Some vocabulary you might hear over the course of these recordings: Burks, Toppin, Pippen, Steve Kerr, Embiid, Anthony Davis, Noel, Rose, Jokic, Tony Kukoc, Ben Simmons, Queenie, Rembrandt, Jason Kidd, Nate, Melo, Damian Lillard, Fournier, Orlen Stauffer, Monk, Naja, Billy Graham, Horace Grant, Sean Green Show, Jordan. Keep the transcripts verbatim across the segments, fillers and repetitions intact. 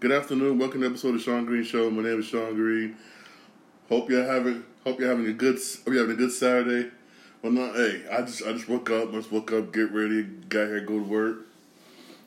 Good afternoon. Welcome to the episode of Sean Green Show. My name is Sean Green. Hope you're having hope you're having a good hope you're having a good Saturday. Well, not hey, I just I just woke up. I just woke up, get ready, got here, go to work.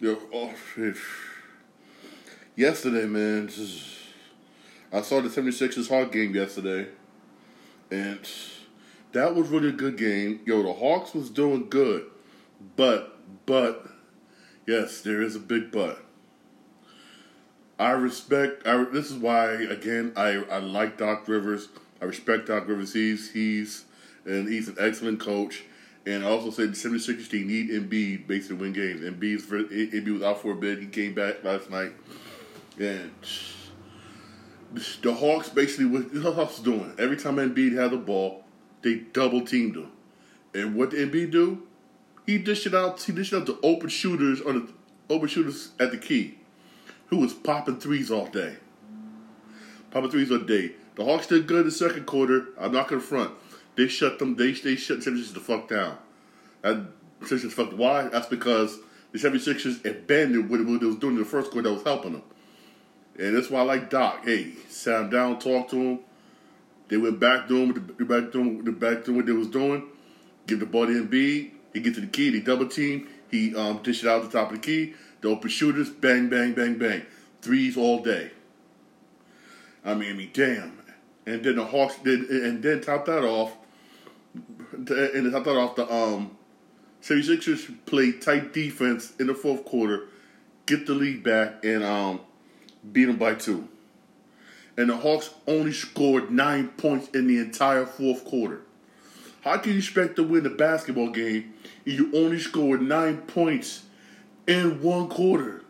Yo, oh shit. Yesterday, man, just, I saw the seventy-sixers Hawks game yesterday, and that was really a good game. Yo, the Hawks was doing good, but, but, yes, there is a big but. I respect, I, this is why, again, I, I like Doc Rivers. I respect Doc Rivers. He's, he's, and he's an excellent coach. And I also say the seventy-sixers team need Embiid basically to win games. Embiid's, Embiid was out for a bit. He came back last night. And the Hawks basically, what the Hawks doing? Every time Embiid had the ball, they double teamed him. And what did Embiid do? He dished it out. He dished out to open shooters on the open shooters at the key, who was popping threes all day. Popping threes all day. The Hawks did good in the second quarter. I'm not gonna front. They shut them. They they shut the seventy-sixers the fuck down. And seventy-sixers fucked. Why? That's because the seventy-sixers abandoned what they was doing in the first quarter that was helping them. And that's why I like Doc. Hey, sat him down, talked to him. They went back doing what they, back doing, they back doing what they was doing. Give the ball to Embiid. He gets to the key. They double team. He um dish it out at the top of the key. The open shooters. Bang, bang, bang, bang. Threes all day. I mean, I mean, damn. And then the Hawks did, and then topped that off. And then topped that off the um, seventy-sixers played tight defense in the fourth quarter, get the lead back, and um, beat them by two. And the Hawks only scored nine points in the entire fourth quarter. How can you expect to win the basketball game if you only scored nine points in one quarter?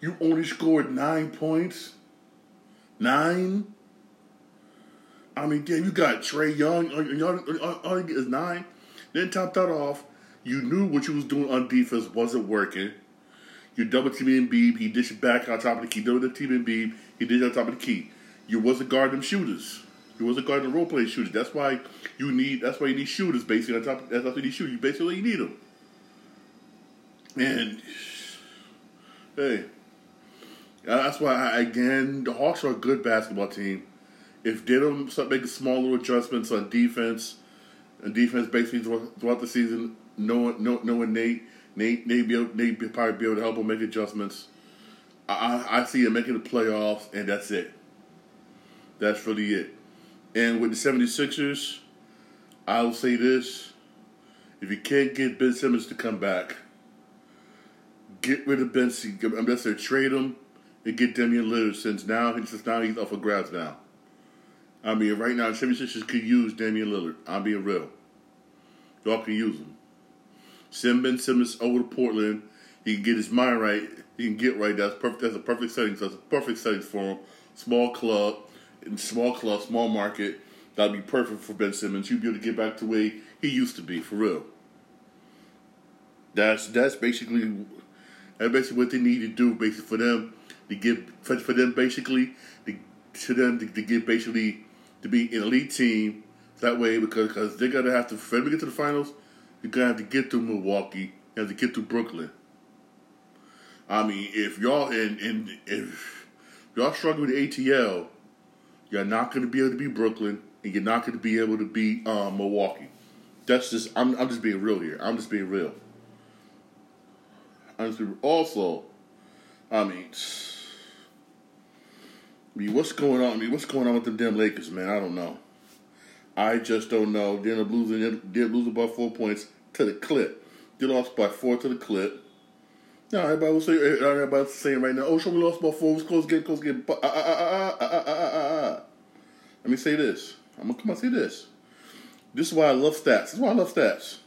You only scored nine points? Nine? I mean, damn, you got Trae Young. All you get is nine. Then top that off. You knew what you was doing on defense wasn't working. You double teaming Embiid. He dished back on top of the key. Double teaming Embiid. He dished on top of the key. You wasn't guarding them shooters. You wasn't guarding the role play shooters. That's why you need. That's why you need shooters. Basically, on top. That's why you need shooters. You basically need them. And hey, that's why I, again the Hawks are a good basketball team. If they don't start making small little adjustments on defense, and defense basically throughout the season, knowing, knowing Nate, Nate, Nate, be able, Nate be probably be able to help them make adjustments. I, I see them making the playoffs, and that's it. That's really it. And with the seventy-sixers, I will say this. If you can't get Ben Simmons to come back, get rid of Ben Simmons. Unless they trade him and get Damian Lillard, since now, since now he's off of grabs now. I mean, right now, the seventy-sixers could use Damian Lillard. I'm being real. Y'all can use him. Send Ben Simmons over to Portland. He can get his mind right. He can get right. That's perfect. That's a perfect setting. That's a perfect setting for him. Small club, small club, small market. That'd be perfect for Ben Simmons. He'd be able to get back to where he used to be, for real. That's that's basically that's basically what they need to do. Basically, for them to get for, for them basically to, to them to, to get basically. To be an elite team that way, because because they're gonna have to, for them to get to the finals, you're gonna have to get through Milwaukee, you have to get through Brooklyn. I mean, if y'all and, and if y'all struggle with A T L, you're not gonna be able to beat Brooklyn, and you're not gonna be able to beat um, Milwaukee. That's just I'm I'm just being real here. I'm just being real. I'm just being, also, I mean. I mean, what's going on? I mean, what's going on with them damn Lakers, man? I don't know. I just don't know. They ended up losing, they ended up losing by four points to the clip. They lost by four to the clip. Now, everybody was saying, everybody was saying right now, oh, sure, we lost by four. It was close game, close game. Ah, ah, ah, ah, ah, ah, ah, ah. Let me say this. I'm going to come on say this. This is why I love stats. This is why I love stats.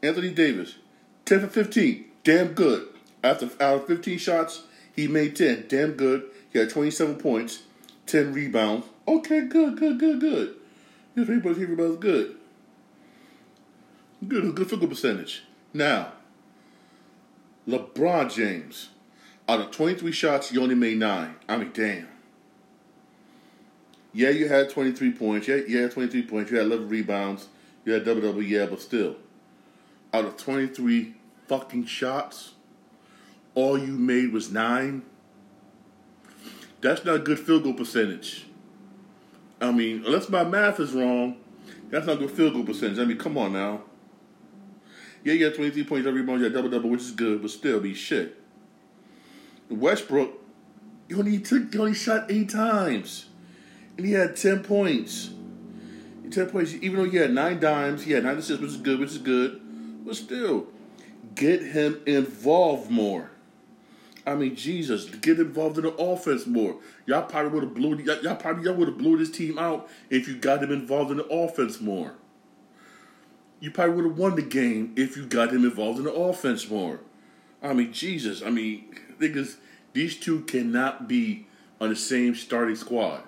Anthony Davis, ten for fifteen. Damn good. After, out of fifteen shots, he made ten. Damn good. He had twenty-seven points, ten rebounds. Okay, good, good, good, good. His rebounds, his rebounds, good. Good, good field goal percentage. Now, LeBron James, out of twenty-three shots, you only made nine. I mean, damn. Yeah, you had twenty-three points. Yeah, you had twenty-three points. You had eleven rebounds. You had double double. Yeah, but still, out of twenty-three fucking shots, all you made was nine. That's not good field goal percentage. I mean, unless my math is wrong, that's not good field goal percentage. I mean, come on now. Yeah, you got twenty-three points, every rebound, you got double-double, which is good, but still be shit. Westbrook, he only, took, he only shot eight times, and he had ten points. ten points, even though he had nine dimes, he had nine assists, which is good, which is good, but still, get him involved more. I mean, Jesus, get involved in the offense more. Y'all probably would have blew y'all, y'all probably y'all would have blew this team out if you got him involved in the offense more. You probably would have won the game if you got him involved in the offense more. I mean, Jesus, I mean, niggas, these two cannot be on the same starting squad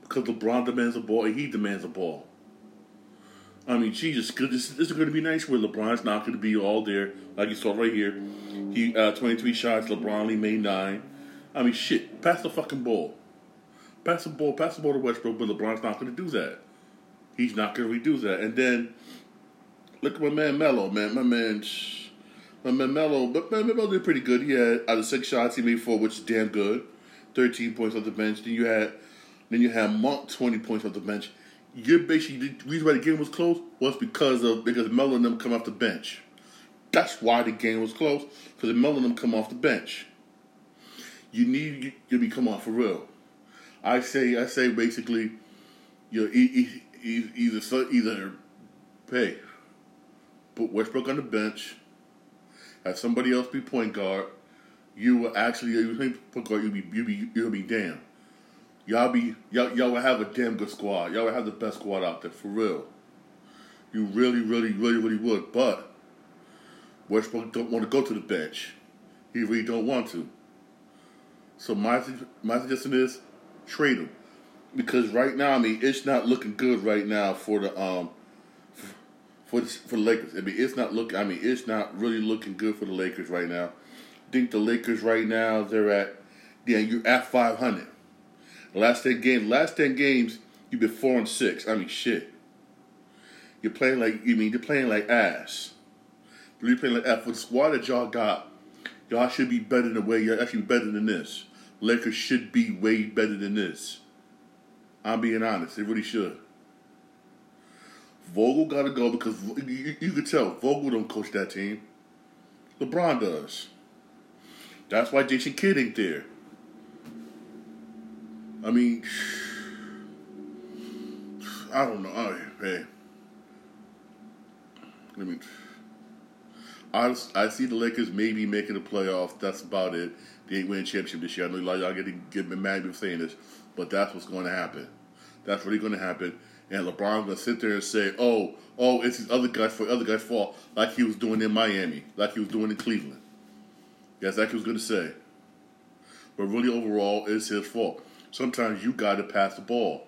because LeBron demands a ball and he demands a ball. I mean, Jesus, this, this is going to be nice where LeBron's not going to be all there. Like you saw right here. He uh, twenty-three shots, LeBron only made nine. I mean, shit, pass the fucking ball. Pass the ball, pass the ball to Westbrook, but LeBron's not going to do that. He's not going to redo that. And then, look at my man Melo, man. My man, my man Melo, but man, Melo did pretty good. He had, out of six shots, he made four, which is damn good. thirteen points off the bench. Then you had, then you had Monk, twenty points off the bench. You're basically, the reason why the game was close was because of because Melo and them come off the bench. That's why the game was close, because Melo and them come off the bench. You need to be come off for real. I say, I say, basically, you know, either either, either hey, put Westbrook on the bench, have somebody else be point guard. You will actually, you think point guard, you'll be you'll be you'll be damned. Y'all be y'all y'all will have a damn good squad. Y'all will have the best squad out there for real. You really, really, really, really would. But Westbrook don't want to go to the bench. He really don't want to. So my my suggestion is trade him, because right now, I mean, it's not looking good right now for the um for the, for the Lakers. I mean, it's not look. I mean, it's not really looking good for the Lakers right now. I think the Lakers right now they're at yeah you're at five hundred. Last ten games, last ten games, you've been four and six. I mean, shit. You're playing like you I mean you're playing like ass. You're playing like ass. For the squad that y'all got, y'all should be better than way. Y'all actually better than this. Lakers should be way better than this. I'm being honest. They really should. Vogel got to go because you, you could tell Vogel don't coach that team. LeBron does. That's why Jason Kidd ain't there. I mean, I don't know. I, hey, I mean, I, I see the Lakers maybe making the playoffs. That's about it. They ain't winning championship this year. I know a lot of y'all get get mad at me saying this, but that's what's going to happen. That's really going to happen. And LeBron's going to sit there and say, "Oh, oh, it's these other guys for other guys' fault," like he was doing in Miami, like he was doing in Cleveland. That's like he was going to say. But really, overall, it's his fault. Sometimes you gotta pass the ball.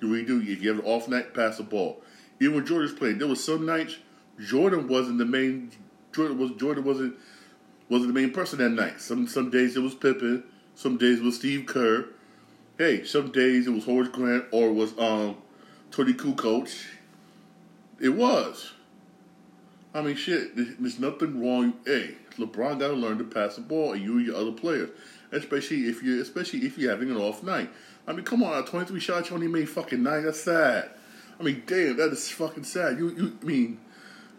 You really do. If you have an off night, pass the ball. Even when Jordan's playing, there was some nights Jordan wasn't the main. Jordan was Jordan wasn't wasn't the main person that night. Some some days it was Pippen. Some days it was Steve Kerr. Hey, some days it was Horace Grant or it was um Tony Kukoc. It was. I mean, shit. There's nothing wrong. Hey, LeBron gotta learn to pass the ball, and you and your other players. Especially if you, especially if you're having an off night. I mean, come on, twenty-three shots, you only made fucking nine. That's sad. I mean, damn, that is fucking sad. You, you I mean,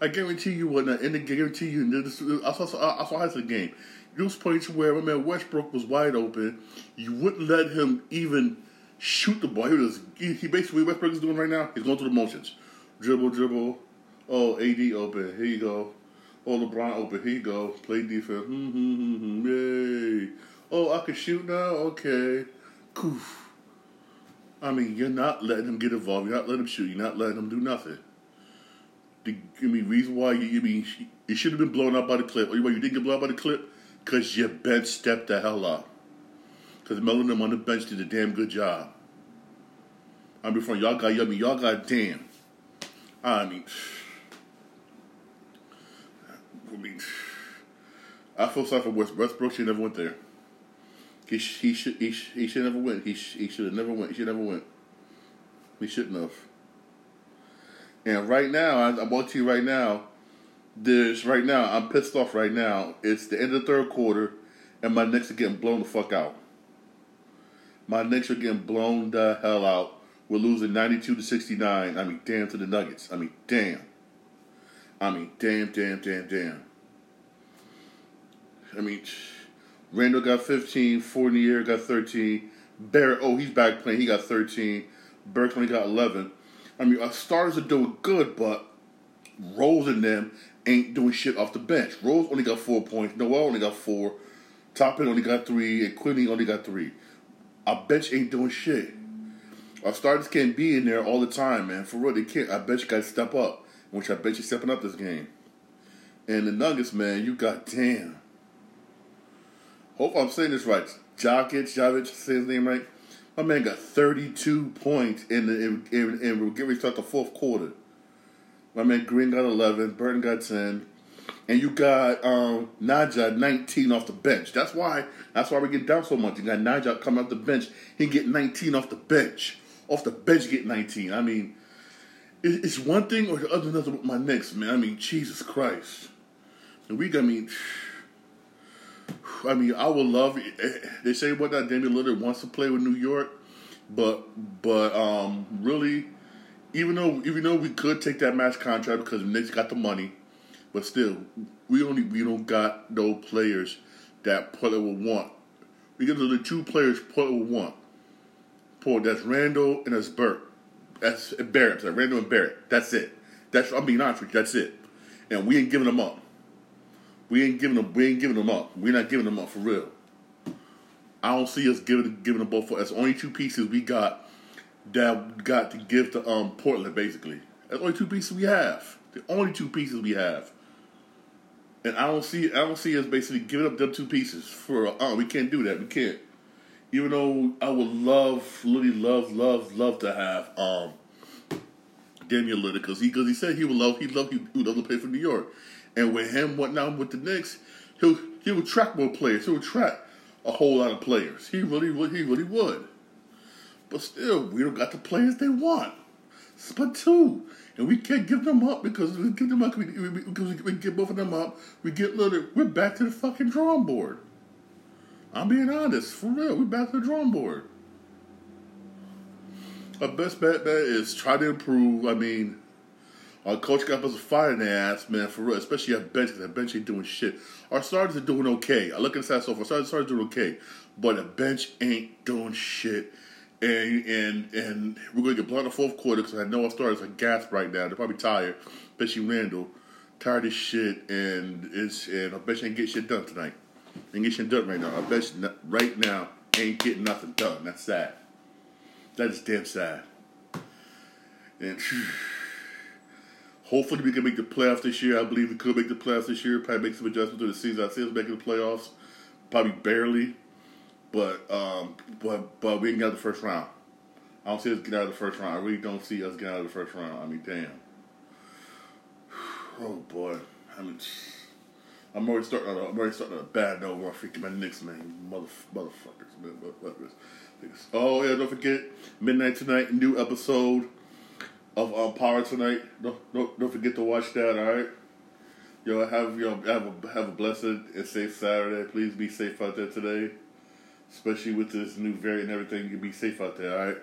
I guarantee you what. In the guarantee you, this, I saw, I saw this in the game. There was points where my man Westbrook was wide open. You wouldn't let him even shoot the ball. He was, he, he basically Westbrook is doing right now. He's going through the motions, dribble, dribble. Oh, A D open. Here you go. Oh, LeBron open. Here you go. Play defense. Hmm, hmm, hmm, yay. Oh, I can shoot now? Okay. Oof. I mean, you're not letting him get involved. You're not letting him shoot. You're not letting him do nothing. The I mean, reason why you, I mean, you should have been blown out by the clip. Or you didn't get blown out by the clip? Because your bench stepped the hell up. Because Melo and them on the bench did a damn good job. I mean, from y'all got, I mean, y'all got damn. I mean, I mean, I feel sorry for Westbrook. Westbrook should never went there. He, he should he, he should never win. He he should have never went. He should never win. He shouldn't have. And right now, I, I'm watching you right now. There's right now. I'm pissed off right now. It's the end of the third quarter, and my Knicks are getting blown the fuck out. My Knicks are getting blown the hell out. We're losing ninety-two to sixty-nine. I mean, damn to the Nuggets. I mean, damn. I mean, damn, damn, damn, damn. I mean, Randall got fifteen. Fournier got thirteen. Barrett, oh, he's back playing. He got thirteen. Burks only got eleven. I mean, our starters are doing good, but Rose and them ain't doing shit off the bench. Rose only got four points. Noel only got four. Toppin only got three. And Queenie only got three. Our bench ain't doing shit. Our starters can't be in there all the time, man. For real, they can't. Our bench got to step up, which I bet you're stepping up this game. And the Nuggets, man, you got damn. Hope I'm saying this right. Jokic, Jokic, say his name right. My man got thirty-two points in the in, in, in we're getting ready to start the fourth quarter. My man Green got eleven, Burton got ten, and you got um, Naja nineteen off the bench. That's why that's why we get down so much. You got Naja coming off the bench. He can get nineteen off the bench. Off the bench, get nineteen. I mean, it, it's one thing or the other nothing with my Knicks, man. I mean, Jesus Christ, and we got I mean. I mean, I would love it. They say what that Damian Lillard wants to play with New York, but but um, really, even though even though we could take that max contract because the Knicks got the money, but still, we only we don't got no players that Portland would want. We get the two players Portland would want. Paul, that's Randall and that's Burke. That's Barrett. That's Randall and Barrett. That's it. That's I'm being honest with you. That's it. And we ain't giving them up. We ain't giving them. We ain't giving them up. We're not giving them up for real. I don't see us giving giving them both. For that's only two pieces we got that got to give to um Portland. Basically, that's only two pieces we have. The only two pieces we have. And I don't see. I don't see us basically giving up them two pieces for. Uh, we can't do that. We can't. Even though I would love, really love, love, love to have um Damian Lillard because he because he said he would love. He love. He would love to play for New York. And with him, what now with the Knicks, he'll he'll attract more players. He'll attract a whole lot of players. He really would. He really would. But still, we don't got the players they want. It's but two, and we can't give them up because we give them up. We, we, we, because we, we give both of them up. We get Lillard. We're back to the fucking drawing board. I'm being honest, for real. We're back to the drawing board. Our best bet, bet is try to improve. I mean. Our coach got us a fire in their ass, man, for real. Especially our bench, because our bench ain't doing shit. Our starters are doing okay. I look at the side so far. Starters are doing okay. But the bench ain't doing shit. And and and we're going to get blown in the fourth quarter, because I know our starters are gassed right now. They're probably tired. Especially Randall. Tired as shit. And it's and our bench ain't get shit done tonight. Ain't get shit done right now. Our bench right now ain't getting nothing done. That's sad. That is damn sad. And... Phew, hopefully we can make the playoffs this year. I believe we could make the playoffs this year. Probably make some adjustments to the season. I see us making the playoffs, probably barely, but um, but but we didn't get out of the first round. I don't see us get out of the first round. I really don't see us getting out of the first round. I mean, damn. Oh boy, I mean, I'm already starting. On a, I'm already starting on a bad note. We're freaking my Knicks, man, mother motherfuckers, man, motherfuckers. Oh yeah, don't forget midnight tonight, new episode. Of um, Power tonight. Don't, don't don't forget to watch that. All right, yo. Have yo have a have a blessed and safe Saturday. Please be safe out there today, especially with this new variant and everything. You can be safe out there. All right.